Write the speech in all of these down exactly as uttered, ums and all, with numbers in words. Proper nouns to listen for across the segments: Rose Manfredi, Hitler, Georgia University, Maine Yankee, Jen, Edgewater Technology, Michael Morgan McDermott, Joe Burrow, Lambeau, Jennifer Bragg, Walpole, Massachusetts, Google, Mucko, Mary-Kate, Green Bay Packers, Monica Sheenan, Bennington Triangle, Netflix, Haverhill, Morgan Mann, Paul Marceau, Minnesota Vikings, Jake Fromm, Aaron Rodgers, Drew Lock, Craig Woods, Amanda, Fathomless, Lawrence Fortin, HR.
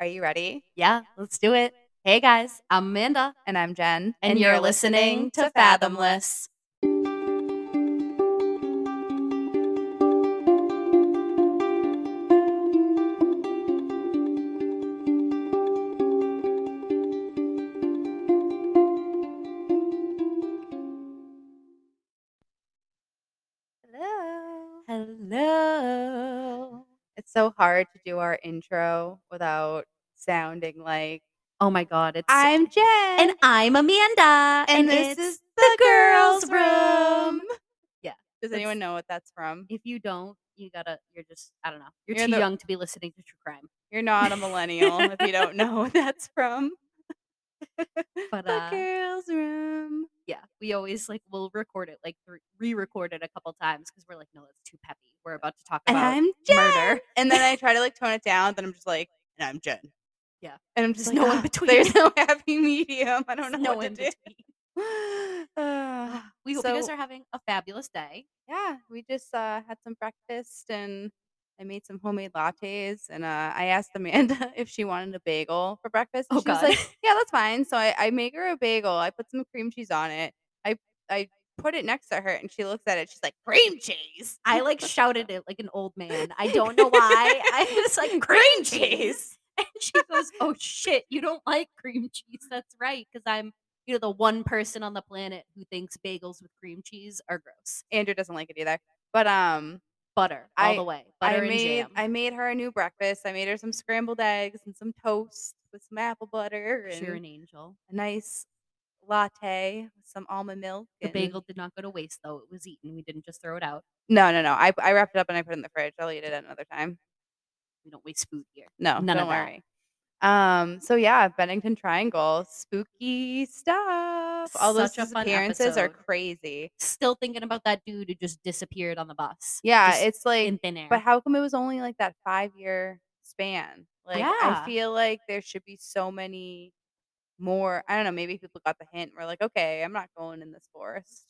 Are you ready? Yeah, let's do it. Hey guys, I'm Amanda. And I'm Jen. And, and you're, you're listening to Fathomless. So hard to do our intro without sounding like, oh my god, it's I'm Jen and I'm Amanda and, and this is the girls' room. Yeah. Does anyone know what that's from? If you don't, you gotta. You're just. I don't know. You're, you're too the, young to be listening to true crime. You're not a millennial if you don't know what that's from. But uh, the girls' room. Yeah, we always like will record it, like re-record it a couple times because we're like, no, that's too peppy. We're about to talk about and I'm Jen. Murder, and then I try to like tone it down. Then I'm just like, and I'm Jen. Yeah, and I'm just like, no one ah, between. There's no happy medium. I don't know no what to do. uh, we hope so, you guys are having a fabulous day. Yeah, we just uh, had some breakfast and I made some homemade lattes, and uh, I asked Amanda if she wanted a bagel for breakfast. And oh, she was God. Like, yeah, that's fine. So I, I make her a bagel. I put some cream cheese on it. I I put it next to her, and she looks at it. She's like, cream cheese. I, like, shouted it like an old man. I don't know why. I was like, cream cheese. And she goes, oh, shit, you don't like cream cheese. That's right, because I'm, you know, the one person on the planet who thinks bagels with cream cheese are gross. Andrew doesn't like it either. But, um... butter all I, the way. Butter I and made, jam. I made her a new breakfast. I made her some scrambled eggs and some toast with some apple butter. And you're an angel. A nice latte with some almond milk. The bagel did not go to waste, though. It was eaten. We didn't just throw it out. No, no, no. I, I wrapped it up and I put it in the fridge. I'll eat it at another time. We don't waste food here. No, none don't of worry. That. Um. So, yeah, Bennington Triangle. Spooky stuff. All Such those appearances episode. Are crazy. Still thinking about that dude who just disappeared on the bus. Yeah, just it's like in thin air. But how come it was only like that five year span? Like yeah. I feel like there should be so many more. I don't know, maybe people got the hint and were like, okay, I'm not going in this forest.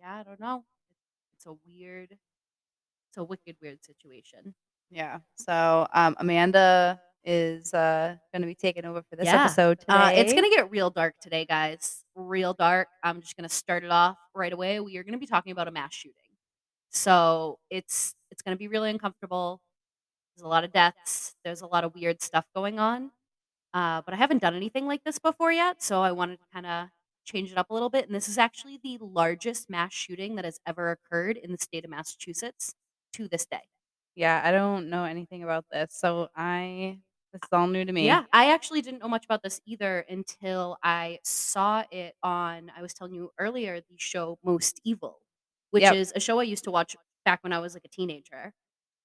Yeah, I don't know. It's a weird it's a wicked weird situation. Yeah. So um Amanda is uh gonna be taking over for this yeah. episode today. Uh, it's gonna get real dark today, guys. Real dark. I'm just gonna start it off right away. We are gonna be talking about a mass shooting, so it's it's gonna be really uncomfortable. There's a lot of deaths. There's a lot of weird stuff going on. Uh, but I haven't done anything like this before yet, so I wanted to kind of change it up a little bit. And this is actually the largest mass shooting that has ever occurred in the state of Massachusetts to this day. Yeah, I don't know anything about this, so I. This is all new to me. Yeah, I actually didn't know much about this either until I saw it on, I was telling you earlier, the show Most Evil, which yep. is a show I used to watch back when I was like a teenager.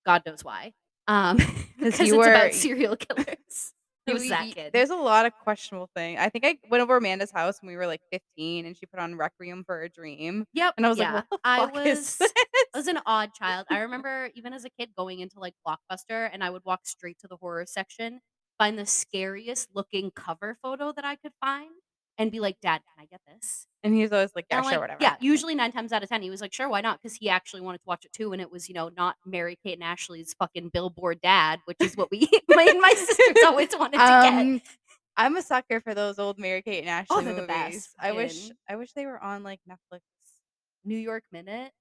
God knows why. Um, because you it's were, about serial killers. It was that kid. There's a lot of questionable things. I think I went over Amanda's house when we were like fifteen and she put on Requiem for a Dream. Yep. And I was yeah. like, what the I fuck was, is this? I was an odd child. I remember even as a kid going into like Blockbuster and I would walk straight to the horror section, find the scariest looking cover photo that I could find and be like, Dad, can I get this? And he was always like, yeah, sure, like, whatever. Yeah, usually nine times out of ten, he was like, sure, why not? Because he actually wanted to watch it too. And it was, you know, not Mary-Kate and Ashley's fucking Billboard Dad, which is what we, my and my sisters always wanted um, to get. I'm a sucker for those old Mary-Kate and Ashley oh, movies. The best. I wish, I wish they were on like Netflix. New York Minute.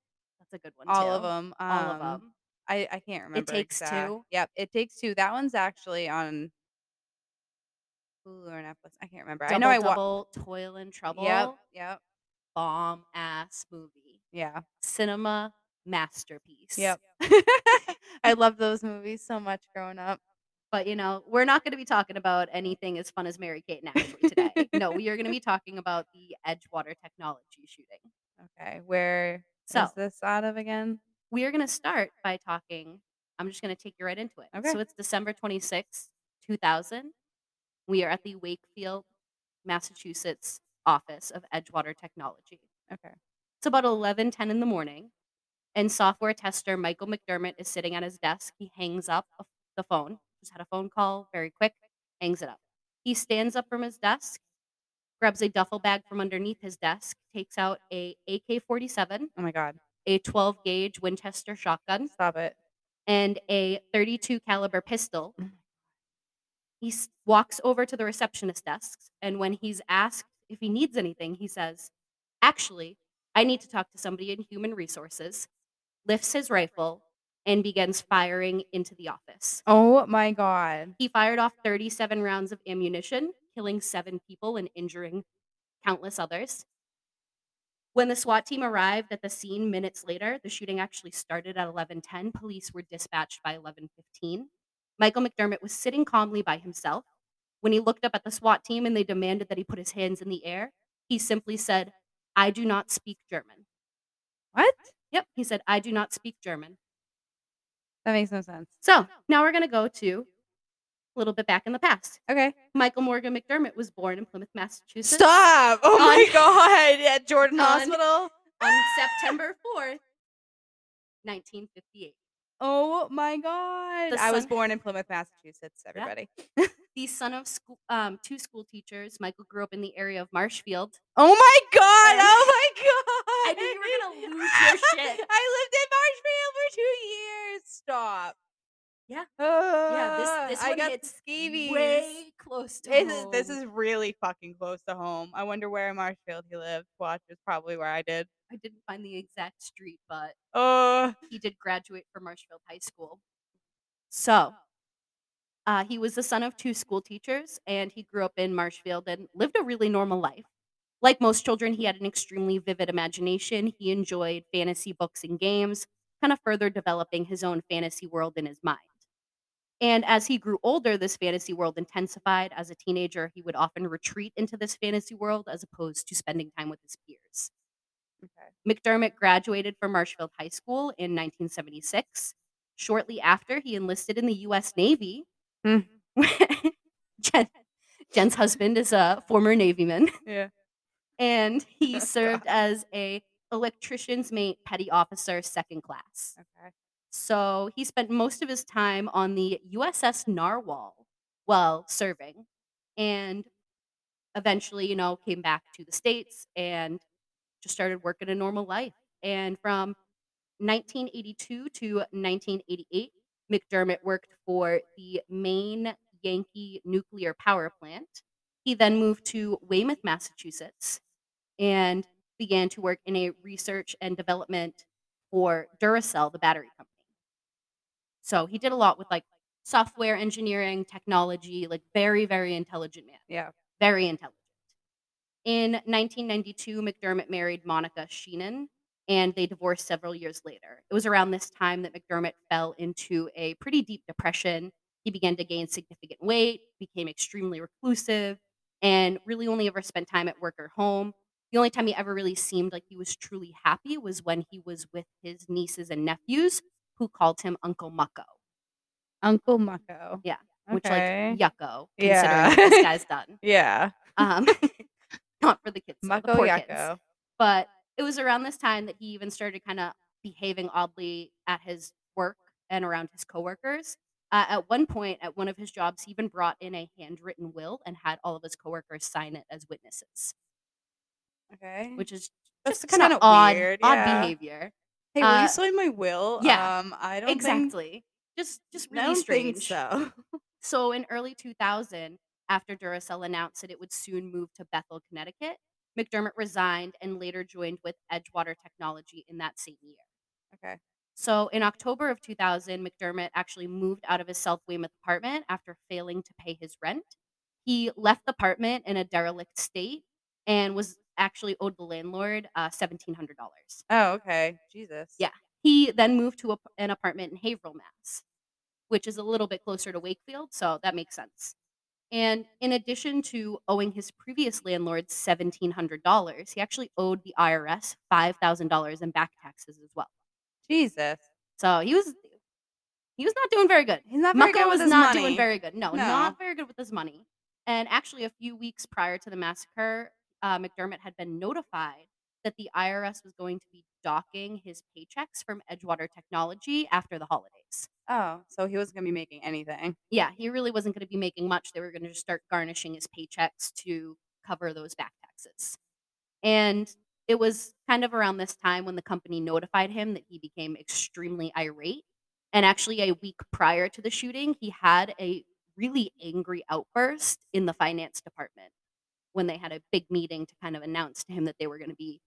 That's a good one. All too. Of them. Um, All of them. I, I can't remember. It Takes exact. Two. Yep. It Takes Two. That one's actually on. Ooh, or Netflix. I can't remember. Double, I know I watched Toil and Trouble. Yep, yep. Bomb ass movie. Yeah. Cinema masterpiece. Yep. I love those movies so much growing up. But you know, we're not going to be talking about anything as fun as Mary Kate and Ashley today. No, we are going to be talking about the Edgewater Technology shooting. Okay, where so, is this out of again? We are going to start by talking. I'm just going to take you right into it. Okay. So it's December twenty-sixth, two thousand. We are at the Wakefield, Massachusetts office of Edgewater Technology. Okay. It's about eleven ten in the morning, and software tester Michael McDermott is sitting at his desk. He hangs up the phone. Just had a phone call, very quick, hangs it up. He stands up from his desk, grabs a duffel bag from underneath his desk, takes out a A K forty-seven. Oh, my God. A twelve gauge Winchester shotgun. Stop it. And a thirty-two caliber pistol. He walks over to the receptionist desk, and when he's asked if he needs anything, he says, "Actually, I need to talk to somebody in human resources," lifts his rifle, and begins firing into the office. Oh my God. He fired off thirty-seven rounds of ammunition, killing seven people and injuring countless others. When the SWAT team arrived at the scene minutes later, the shooting actually started at eleven ten. Police were dispatched by eleven fifteen. Michael McDermott was sitting calmly by himself. When he looked up at the SWAT team and they demanded that he put his hands in the air, he simply said, "I do not speak German." What? Yep, he said, "I do not speak German." That makes no sense. So now we're going to go to a little bit back in the past. Okay. Michael Morgan McDermott was born in Plymouth, Massachusetts. Stop! Oh on, my God! At Jordan on, Hospital. On September fourth, nineteen fifty-eight. Oh my God! The I son, was born in Plymouth, Massachusetts, everybody. Yeah. The son of school, um, two school teachers, Michael grew up in the area of Marshfield. Oh my God! And oh my God! I knew you were gonna lose your shit. I lived in Marshfield for two years. Stop. Yeah. Uh, yeah. This this one hits scabies. Way close to this home. Is, this is really fucking close to home. I wonder where in Marshfield he lived. Watch is probably where I did. I didn't find the exact street, but uh, he did graduate from Marshfield High School. So uh, he was the son of two school teachers, and he grew up in Marshfield and lived a really normal life. Like most children, he had an extremely vivid imagination. He enjoyed fantasy books and games, kind of further developing his own fantasy world in his mind. And as he grew older, this fantasy world intensified. As a teenager, he would often retreat into this fantasy world as opposed to spending time with his peers. Okay. McDermott graduated from Marshfield High School in nineteen seventy-six. Shortly after, he enlisted in the U S Navy. Mm. Jen, Jen's husband is a former Navyman. Yeah. And he served as a electrician's mate, petty officer, second class. Okay. So he spent most of his time on the U S S Narwhal while serving, and eventually, you know, came back to the States and just started working a normal life. And from nineteen eighty-two to nineteen eighty-eight, McDermott worked for the Maine Yankee nuclear power plant. He then moved to Weymouth, Massachusetts, and began to work in a research and development for Duracell, the battery company. So he did a lot with like software engineering, technology, like very, very intelligent man. Yeah. Very intelligent. In nineteen ninety-two, McDermott married Monica Sheenan, and they divorced several years later. It was around this time that McDermott fell into a pretty deep depression. He began to gain significant weight, became extremely reclusive, and really only ever spent time at work or home. The only time he ever really seemed like he was truly happy was when he was with his nieces and nephews, who called him Uncle Mucko. Uncle Mucko. Yeah. Okay. Which, like, yucko, considering yeah. what this guy's done. Yeah. Um, not for the kids. Mucko yucko. But it was around this time that he even started kind of behaving oddly at his work and around his coworkers. Uh, at one point, at one of his jobs, he even brought in a handwritten will and had all of his coworkers sign it as witnesses. Okay. Which is just that's kind of odd, weird. odd yeah. behavior. Hey, will uh, you sign my will? Yeah, um, I don't exactly. Think... Just, just really I don't strange. Think so. So in early two thousand, after Duracell announced that it would soon move to Bethel, Connecticut, McDermott resigned and later joined with Edgewater Technology in that same year. Okay. So in October of two thousand, McDermott actually moved out of his South Weymouth apartment after failing to pay his rent. He left the apartment in a derelict state and was actually owed the landlord uh, seventeen hundred dollars. Oh, okay. Jesus. Yeah. He then moved to a, an apartment in Haverhill, Mass, which is a little bit closer to Wakefield, so that makes sense. And in addition to owing his previous landlord seventeen hundred dollars, he actually owed the I R S five thousand dollars in back taxes as well. Jesus. So he was he was not doing very good. He's not very Mucko good with was his not money. doing very good. No, no, not very good with his money. And actually, a few weeks prior to the massacre, Uh, McDermott had been notified that the I R S was going to be docking his paychecks from Edgewater Technology after the holidays. Oh, so he wasn't going to be making anything. Yeah, he really wasn't going to be making much. They were going to just start garnishing his paychecks to cover those back taxes. And it was kind of around this time when the company notified him that he became extremely irate. And actually, a week prior to the shooting, he had a really angry outburst in the finance department when they had a big meeting to kind of announce to him that they were going to be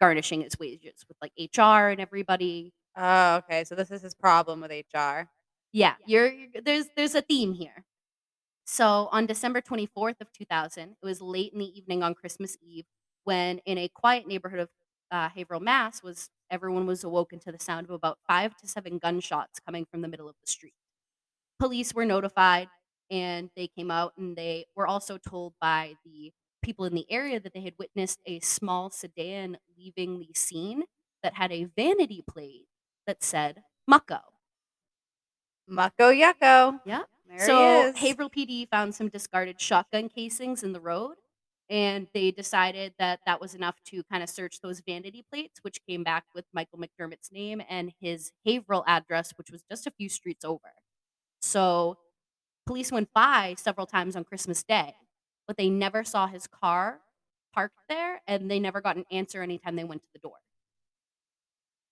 garnishing his wages with like H R and everybody. Oh, okay. So this is his problem with H R. Yeah, you're, you're there's there's a theme here. So on December twenty-fourth of two thousand, it was late in the evening on Christmas Eve when in a quiet neighborhood of uh, Haverhill, Mass, was everyone was awoken to the sound of about five to seven gunshots coming from the middle of the street. Police were notified and they came out, and they were also told by the people in the area that they had witnessed a small sedan leaving the scene that had a vanity plate that said Mucko. Mucko Yucko. Yeah. There so Haverhill P D found some discarded shotgun casings in the road, and they decided that that was enough to kind of search those vanity plates, which came back with Michael McDermott's name and his Haverhill address, which was just a few streets over. So police went by several times on Christmas Day, but they never saw his car parked there, and they never got an answer anytime they went to the door.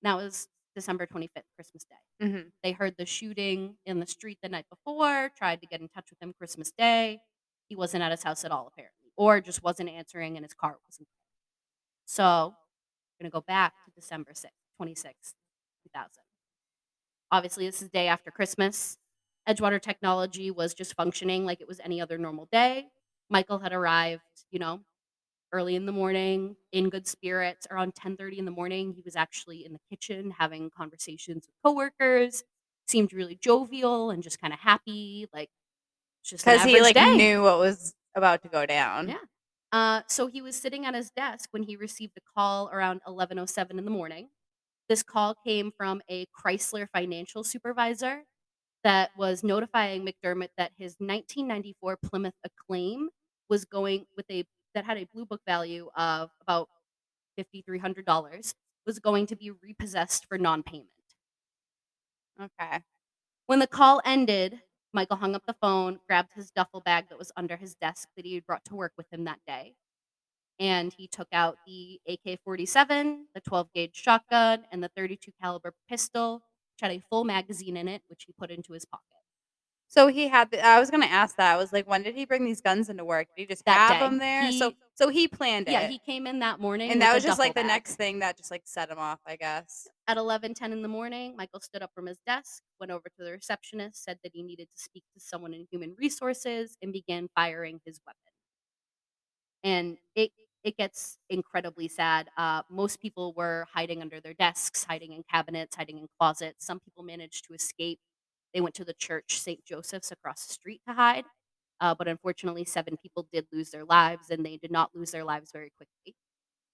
That was December twenty-fifth, Christmas Day. Mm-hmm. They heard the shooting in the street the night before, tried to get in touch with him Christmas Day. He wasn't at his house at all, apparently, or just wasn't answering, and his car wasn't there. So we're going to go back to December twenty-sixth, two thousand. Obviously, this is the day after Christmas. Edgewater Technology was just functioning like it was any other normal day. Michael had arrived, you know, early in the morning, in good spirits. Around ten thirty in the morning, he was actually in the kitchen having conversations with coworkers. Seemed really jovial and just kind of happy, like just because he like day. knew what was about to go down. Yeah. Uh, so he was sitting at his desk when he received a call around eleven oh seven in the morning. This call came from a Chrysler financial supervisor that was notifying McDermott that his nineteen ninety-four Plymouth Acclaim was going with a that had a blue book value of about five thousand three hundred dollars was going to be repossessed for non-payment. Okay. When the call ended, Michael hung up the phone, grabbed his duffel bag that was under his desk that he had brought to work with him that day, and he took out the A K forty-seven, the twelve gauge shotgun, and the thirty-two caliber pistol, which had a full magazine in it, which he put into his pocket. So he had, the, I was going to ask that. I was like, when did he bring these guns into work? Did he just that have day. them there? He, so so he planned yeah, it. Yeah, he came in that morning. And that was just like bag. the next thing that just like set him off, I guess. At eleven ten in the morning, Michael stood up from his desk, went over to the receptionist, said that he needed to speak to someone in human resources, and began firing his weapon. And it, it gets incredibly sad. Uh, most people were hiding under their desks, hiding in cabinets, hiding in closets. Some people managed to escape. They went to the church, Saint Joseph's, across the street to hide. Uh, but unfortunately, seven people did lose their lives, and they did not lose their lives very quickly.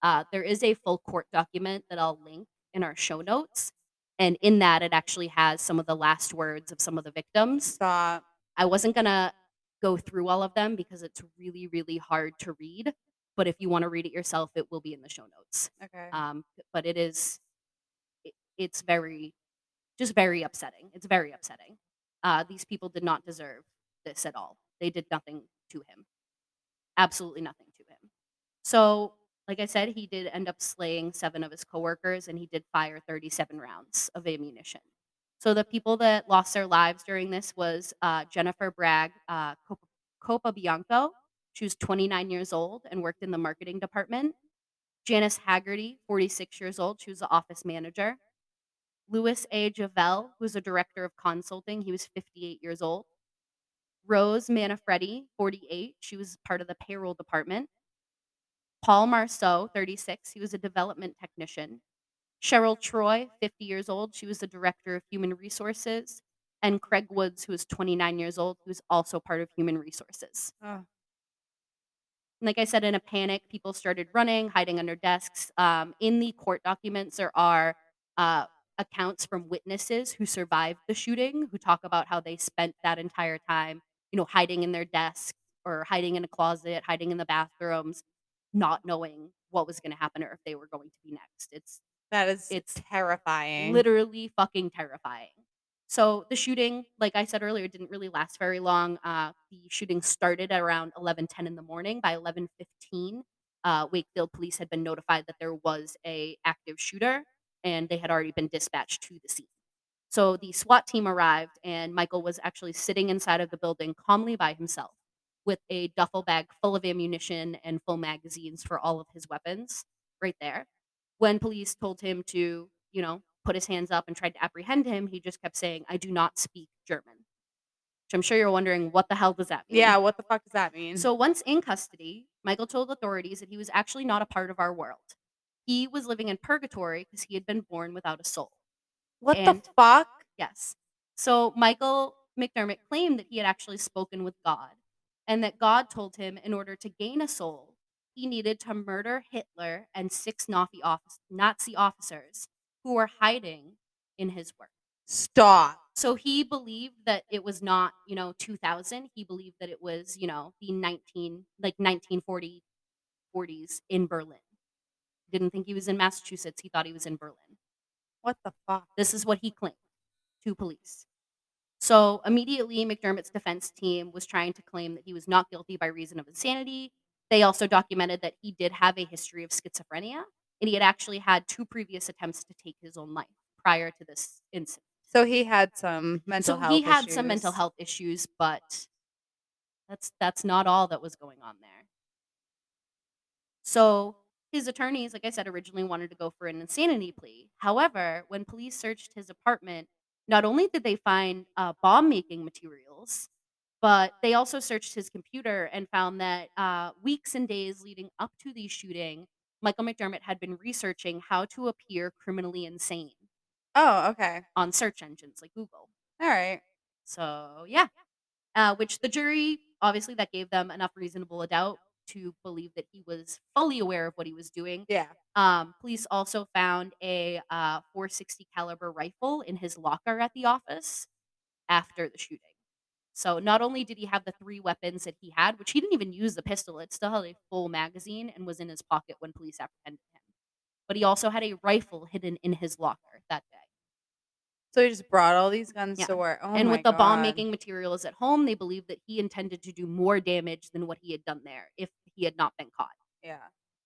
Uh, there is a full court document that I'll link in our show notes. And in that, it actually has some of the last words of some of the victims. Uh, I wasn't going to go through all of them because it's really, really hard to read. But if you want to read it yourself, it will be in the show notes. Okay. Um, but it is, it, it's very... Just very upsetting. It's very upsetting. Uh, these people did not deserve this at all. They did nothing to him. Absolutely nothing to him. So, like I said, he did end up slaying seven of his coworkers, and he did fire thirty-seven rounds of ammunition. So the people that lost their lives during this was uh, Jennifer Bragg, uh, Copa, Copa Bianco. She was twenty-nine years old and worked in the marketing department. Janice Haggerty, forty-six years old. She was the office manager. Louis A. Javel, who's a director of consulting, he was fifty-eight years old. Rose Manfredi, forty-eight, she was part of the payroll department. Paul Marceau, thirty-six, he was a development technician. Cheryl Troy, fifty years old, she was the director of human resources. And Craig Woods, who was twenty-nine years old, who's also part of human resources. Oh. Like I said, in a panic, people started running, hiding under desks. Um, in the court documents, there are... Uh, accounts from witnesses who survived the shooting, who talk about how they spent that entire time, you know, hiding in their desk or hiding in a closet, hiding in the bathrooms, not knowing what was going to happen or if they were going to be next. It's that is it's terrifying. Literally fucking terrifying. So the shooting, like I said earlier, didn't really last very long. Uh, the shooting started around eleven ten in the morning. By eleven fifteen, uh, Wakefield police had been notified that there was an active shooter, and they had already been dispatched to the scene. So the SWAT team arrived, and Michael was actually sitting inside of the building calmly by himself with a duffel bag full of ammunition and full magazines for all of his weapons right there. When police told him to, you know, put his hands up and tried to apprehend him, he just kept saying, "I do not speak German." Which I'm sure you're wondering, what the hell does that mean? Yeah, what the fuck does that mean? So once in custody, Michael told authorities that he was actually not a part of our world. He was living in purgatory because he had been born without a soul. What and, the fuck? Yes. So Michael McDermott claimed that he had actually spoken with God, and that God told him in order to gain a soul, he needed to murder Hitler and six Nazi officers who were hiding in his work. Stop. So he believed that it was not, you know, two thousand. He believed that it was, you know, the nineteen, like nineteen forties in Berlin. Didn't think he was in Massachusetts. He thought he was in Berlin. What the fuck? This is what he claimed to police. So immediately, McDermott's defense team was trying to claim that he was not guilty by reason of insanity. They also documented that he did have a history of schizophrenia, and he had actually had two previous attempts to take his own life prior to this incident. So he had some mental so health issues. So he had issues. some mental health issues, but that's that's not all that was going on there. So his attorneys, like I said, originally wanted to go for an insanity plea. However, when police searched his apartment, not only did they find uh, bomb-making materials, but they also searched his computer and found that uh, weeks and days leading up to the shooting, Michael McDermott had been researching how to appear criminally insane. Oh, okay. On search engines like Google. All right. So, yeah. Uh, which the jury, obviously, that gave them enough reasonable doubt to believe that he was fully aware of what he was doing. Yeah. Um, police also found a uh, four sixty caliber rifle in his locker at the office after the shooting. So not only did he have the three weapons that he had, which he didn't even use the pistol, it still had a full magazine and was in his pocket when police apprehended him. But he also had a rifle hidden in his locker that day. So he just brought all these guns yeah. to work. Oh and my with the God. bomb-making materials at home, they believed that he intended to do more damage than what he had done there if he had not been caught. Yeah.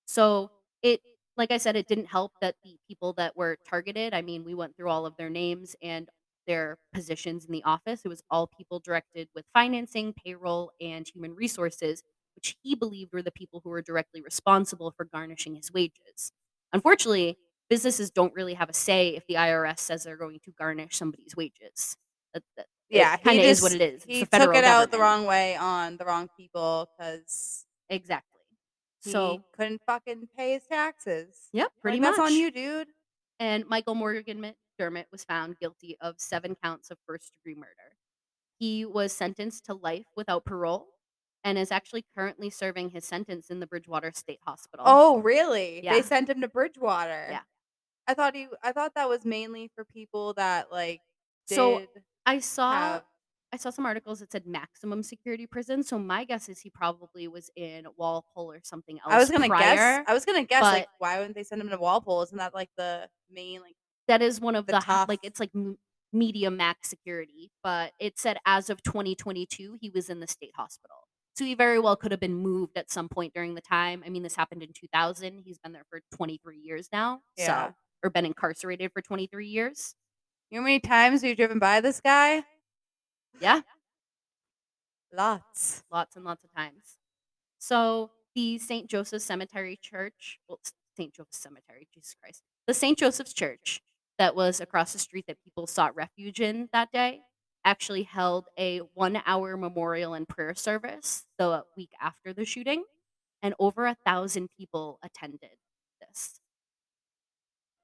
So it, like I said, it didn't help that the people that were targeted, I mean, we went through all of their names and their positions in the office. It was all people directed with financing, payroll, and human resources, which he believed were the people who were directly responsible for garnishing his wages. Unfortunately, businesses don't really have a say if the I R S says they're going to garnish somebody's wages. That, that, yeah, it kind of is what it is. It's he the federal took it government. out the wrong way on the wrong people because exactly, he so couldn't fucking pay his taxes. Yep, pretty like, much that's on you, dude. And Michael Morgan McDermott was found guilty of seven counts of first-degree murder. He was sentenced to life without parole and is actually currently serving his sentence in the Bridgewater State Hospital. Oh, really? Yeah. They sent him to Bridgewater. Yeah. I thought he I thought that was mainly for people that like did So I saw have... I saw some articles that said maximum security prison, so my guess is he probably was in Walpole or something else. I was gonna prior, guess I was gonna guess like why wouldn't they send him to Walpole? Isn't that like the main like That is one of the, the tough... like it's like m- medium max security, but it said as of twenty twenty-two he was in the state hospital. So he very well could have been moved at some point during the time. I mean, this happened in two thousand. He's been there for twenty-three years now. Yeah. So or been incarcerated for twenty-three years. You know how many times you've driven by this guy? Yeah. Lots. Lots and lots of times. So the Saint Joseph's Cemetery Church, well, Saint Joseph's Cemetery, Jesus Christ. The Saint Joseph's Church that was across the street that people sought refuge in that day actually held a one-hour memorial and prayer service the week after the shooting, and over a thousand people attended this.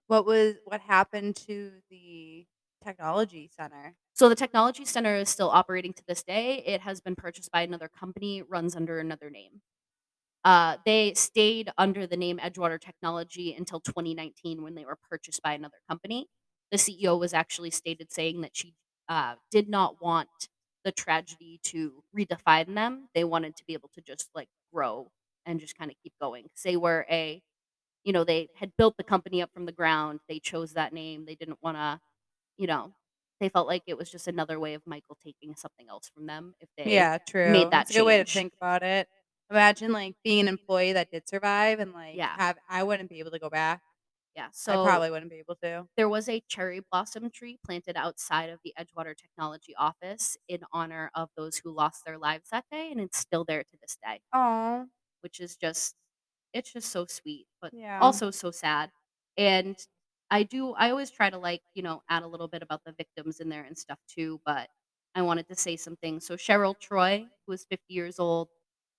What was what happened to the technology center? So the technology center is still operating to this day. It has been purchased by another company, runs under another name. Uh, they stayed under the name Edgewater Technology until twenty nineteen when they were purchased by another company. The C E O was actually stated saying that she uh, did not want the tragedy to redefine them. They wanted to be able to just like grow and just kind of keep going. They were a You know, they had built the company up from the ground. They chose that name. They didn't want to, you know, they felt like it was just another way of Michael taking something else from them if they yeah, true. made that That's change. A good way to think about it. Imagine, like, being an employee that did survive and, like, yeah. have I wouldn't be able to go back. Yeah, so I probably wouldn't be able to. There was a cherry blossom tree planted outside of the Edgewater Technology office in honor of those who lost their lives that day, and it's still there to this day. Oh, which is just, it's just so sweet, but yeah. also so sad. And I do, I always try to, like, you know, add a little bit about the victims in there and stuff too, but I wanted to say something. So Cheryl Troy, who was fifty years old,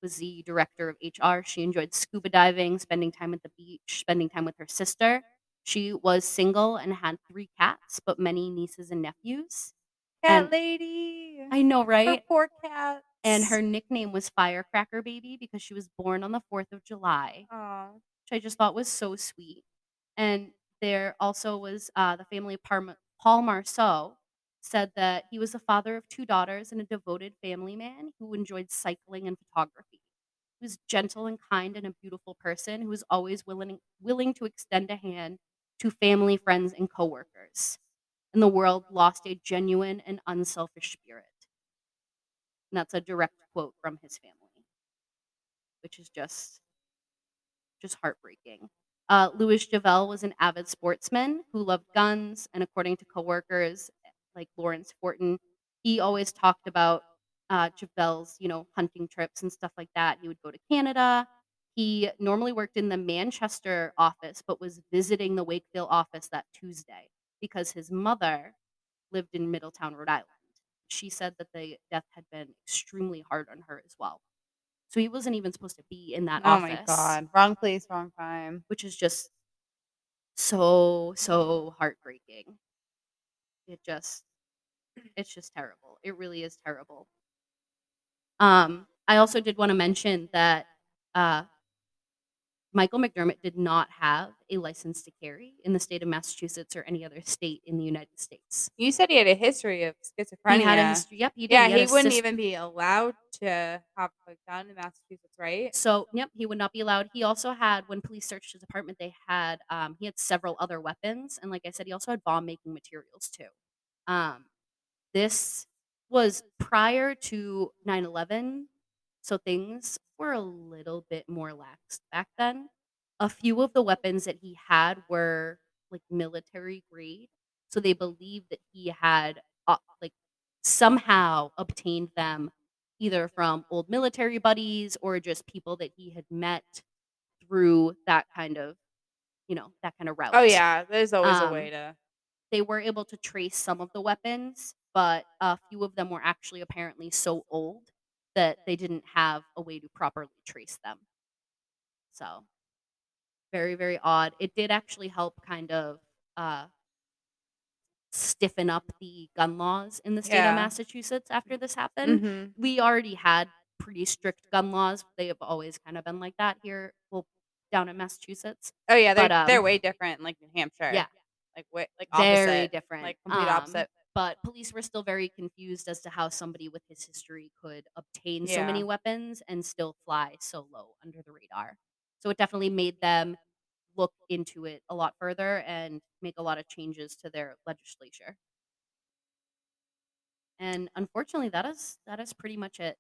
was the director of H R. She enjoyed scuba diving, spending time at the beach, spending time with her sister. She was single and had three cats, but many nieces and nephews. Cat and, lady. I know, right? Four cats. And her nickname was Firecracker Baby because she was born on the fourth of July, Aww. Which I just thought was so sweet. And there also was uh, the family of Par- Paul Marceau. Said that he was the father of two daughters and a devoted family man who enjoyed cycling and photography. He was gentle and kind and a beautiful person who was always willing willing to extend a hand to family, friends, and coworkers. And the world lost a genuine and unselfish spirit. And that's a direct quote from his family, which is just, just heartbreaking. Uh, Louis Javel was an avid sportsman who loved guns, and according to coworkers, like Lawrence Fortin, he always talked about uh, Javel's, you know, hunting trips and stuff like that. He would go to Canada. He normally worked in the Manchester office, but was visiting the Wakefield office that Tuesday because his mother lived in Middletown, Rhode Island. She said that the death had been extremely hard on her as well. So he wasn't even supposed to be in that oh office. Oh my God. Wrong place, wrong time. Which is just so, so heartbreaking. It just, it's just terrible. It really is terrible. Um, I also did want to mention that uh, Michael McDermott did not have a license to carry in the state of Massachusetts or any other state in the United States. You said he had a history of schizophrenia. He had a history. Yep, he did. Yeah, he, he wouldn't sis- even be allowed to have a gun in Massachusetts, right? So, yep, he would not be allowed. He also had, when police searched his apartment, they had um, he had several other weapons, and like I said, he also had bomb-making materials too. Um, this was prior to nine eleven. So things were a little bit more lax back then. A few of the weapons that he had were like military grade. So they believed that he had uh, like somehow obtained them either from old military buddies or just people that he had met through that kind of, you know, that kind of route. Oh yeah, there's always um, a way to. They were able to trace some of the weapons, but a few of them were actually apparently so old that they didn't have a way to properly trace them. So, very, very odd. It did actually help kind of uh, stiffen up the gun laws in the state yeah. of Massachusetts after this happened. Mm-hmm. We already had pretty strict gun laws. They have always kind of been like that here, well, down in Massachusetts. Oh, yeah, they're, but, um, they're way different in, like, New Hampshire. Yeah. Like, way, like opposite. Very different. Like, complete um, opposite. But police were still very confused as to how somebody with his history could obtain yeah. so many weapons and still fly so low under the radar. So it definitely made them look into it a lot further and make a lot of changes to their legislature. And unfortunately, that is that is pretty much it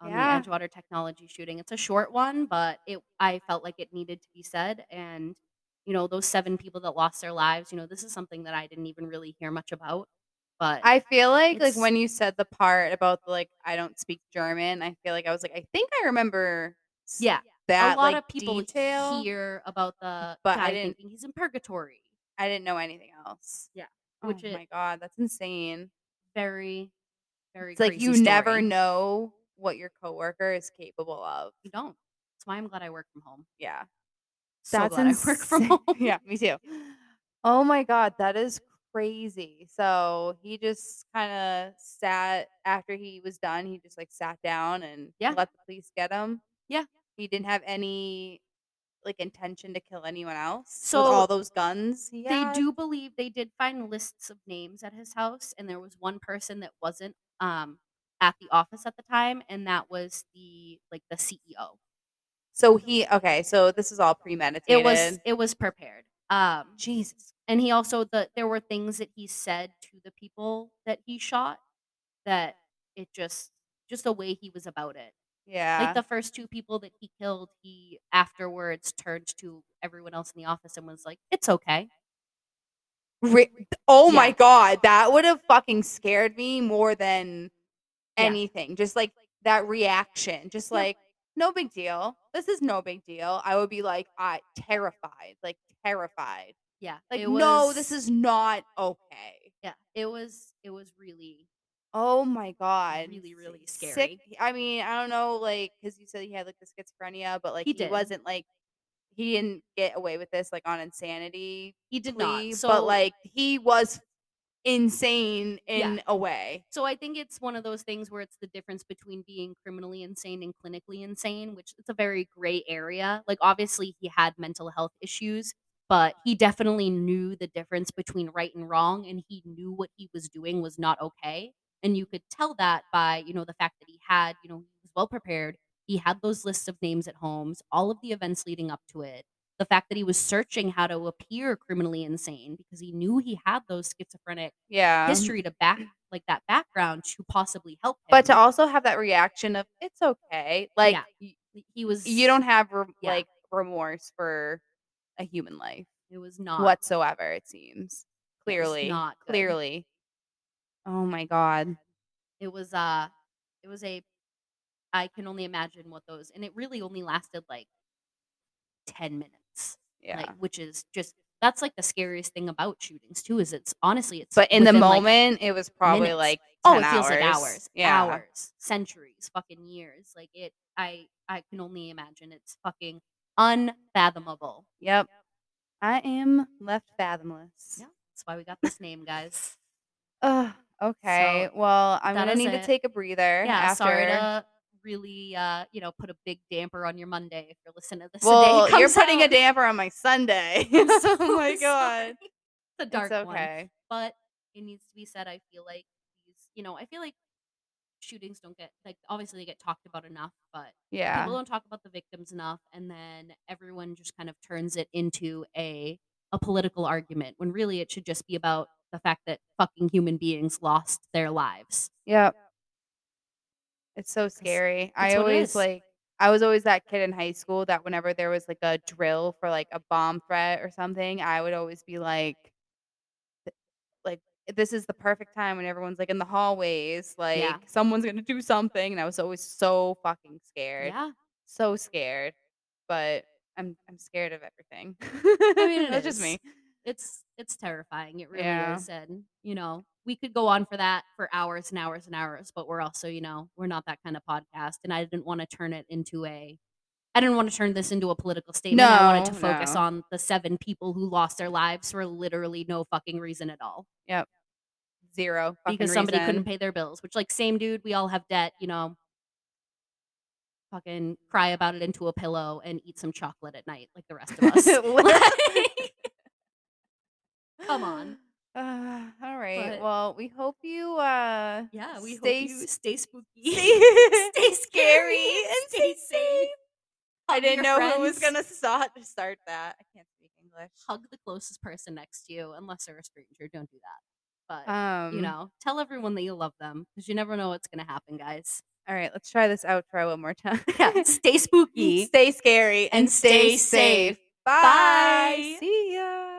on yeah. the Edgewater Technology shooting. It's a short one, but it I felt like it needed to be said. And you know, those seven people that lost their lives, you know, this is something that I didn't even really hear much about. But I feel like like when you said the part about, like, I don't speak German, I feel like I was like, I think I remember yeah. that, like, a lot like, of people detail, hear about the but guy I didn't, thinking he's in purgatory. I didn't know anything else. Yeah. Which oh, is, my God, that's insane. Very, very it's crazy like you story. Never know what your coworker is capable of. You don't. That's why I'm glad I work from home. Yeah. So that's glad ins- I work from home. Yeah, me too. Oh my God, that is crazy. So he just kind of sat after he was done. He just like sat down and yeah. let the police get him. Yeah, he didn't have any like intention to kill anyone else. So with all those guns, he they had. do believe they did find lists of names at his house, and there was one person that wasn't um at the office at the time, and that was the like the C E O. So he, okay, so this is all premeditated. It was it was prepared. Um, Jesus. And he also, the, there were things that he said to the people that he shot that it just, just the way he was about it Yeah. Like the first two people that he killed, he afterwards turned to everyone else in the office and was like, it's okay. Re- oh yeah. my God. That would have fucking scared me more than anything. Yeah. Just like that reaction. Just yeah. like, no big deal. This is no big deal. I would be like, I terrified, like terrified. Yeah. Like, was, no, this is not okay. Yeah. It was, it was really, oh my God, really, really scary. Sick. I mean, I don't know, like, because you said he had like the schizophrenia, but like he, he wasn't like, he didn't get away with this like on insanity. He did plea, not. So, but like he was insane in yeah. a way. So I think it's one of those things where it's the difference between being criminally insane and clinically insane, which it's a very gray area. Like obviously he had mental health issues, but he definitely knew the difference between right and wrong, and he knew what he was doing was not okay. And you could tell that by, you know, the fact that he had, you know, he was well prepared. He had those lists of names at homes, all of the events leading up to it. The fact that he was searching how to appear criminally insane because he knew he had those schizophrenic yeah. history to back, like that background to possibly help him. But to also have that reaction of, it's okay. Like, yeah. he was, you don't have re- yeah. like remorse for a human life. It was not. Whatsoever, it seems. Clearly. It was not good. Clearly. Oh my God. It was uh it was a I can only imagine what those, and it really only lasted like ten minutes. Yeah. Like, which is just, that's like the scariest thing about shootings too, is it's honestly it's but in the moment like, it was probably minutes. Like ten oh it hours. Feels like hours. Yeah. Hours, centuries, fucking years. Like it I I can only imagine. It's fucking unfathomable. Yep. Yep. I am left fathomless. Yeah. That's why we got this name, guys. Ugh. Okay, so, well, I'm going to need it. to take a breather. Yeah, after. Sorry to really, uh, you know, put a big damper on your Monday if you're listening to this. Well, you're out. Putting a damper on my Sunday. So, oh, my God. It's a dark it's okay. one. But it needs to be said, I feel like, these, you know, I feel like shootings don't get, like, obviously they get talked about enough, but yeah. people don't talk about the victims enough, and then everyone just kind of turns it into a a political argument when really it should just be about the fact that fucking human beings lost their lives. Yep. It's so scary. It's, I always like, I was always that kid in high school that whenever there was like a drill for like a bomb threat or something, I would always be like, like, this is the perfect time when everyone's like in the hallways, like yeah. someone's going to do something. And I was always so fucking scared. Yeah. So scared. But I'm, I'm scared of everything. I mean, it That's is. just me. It's it's terrifying. It really yeah. is. And, you know, we could go on for that for hours and hours and hours, but we're also, you know, we're not that kind of podcast. And I didn't want to turn it into a, I didn't want to turn this into a political statement. No, I wanted to focus no. on the seven people who lost their lives for literally no fucking reason at all. Yep. Zero fucking Because somebody reason. couldn't pay their bills, which like, same dude, we all have debt, you know, fucking cry about it into a pillow and eat some chocolate at night like the rest of us. like, Come on. Uh, all right. But, well, we hope you uh yeah, we stay, hope you stay spooky. Stay, stay scary and stay, stay safe. Hug I didn't know friends. who was going to start start that. I can't speak English. Hug the closest person next to you, unless they're a stranger. Don't do that. But, um, you know, tell everyone that you love them, because you never know what's going to happen, guys. All right, let's try this outro one more time. yeah, stay spooky, stay scary, and, and stay, stay safe. safe. Bye. Bye. See ya.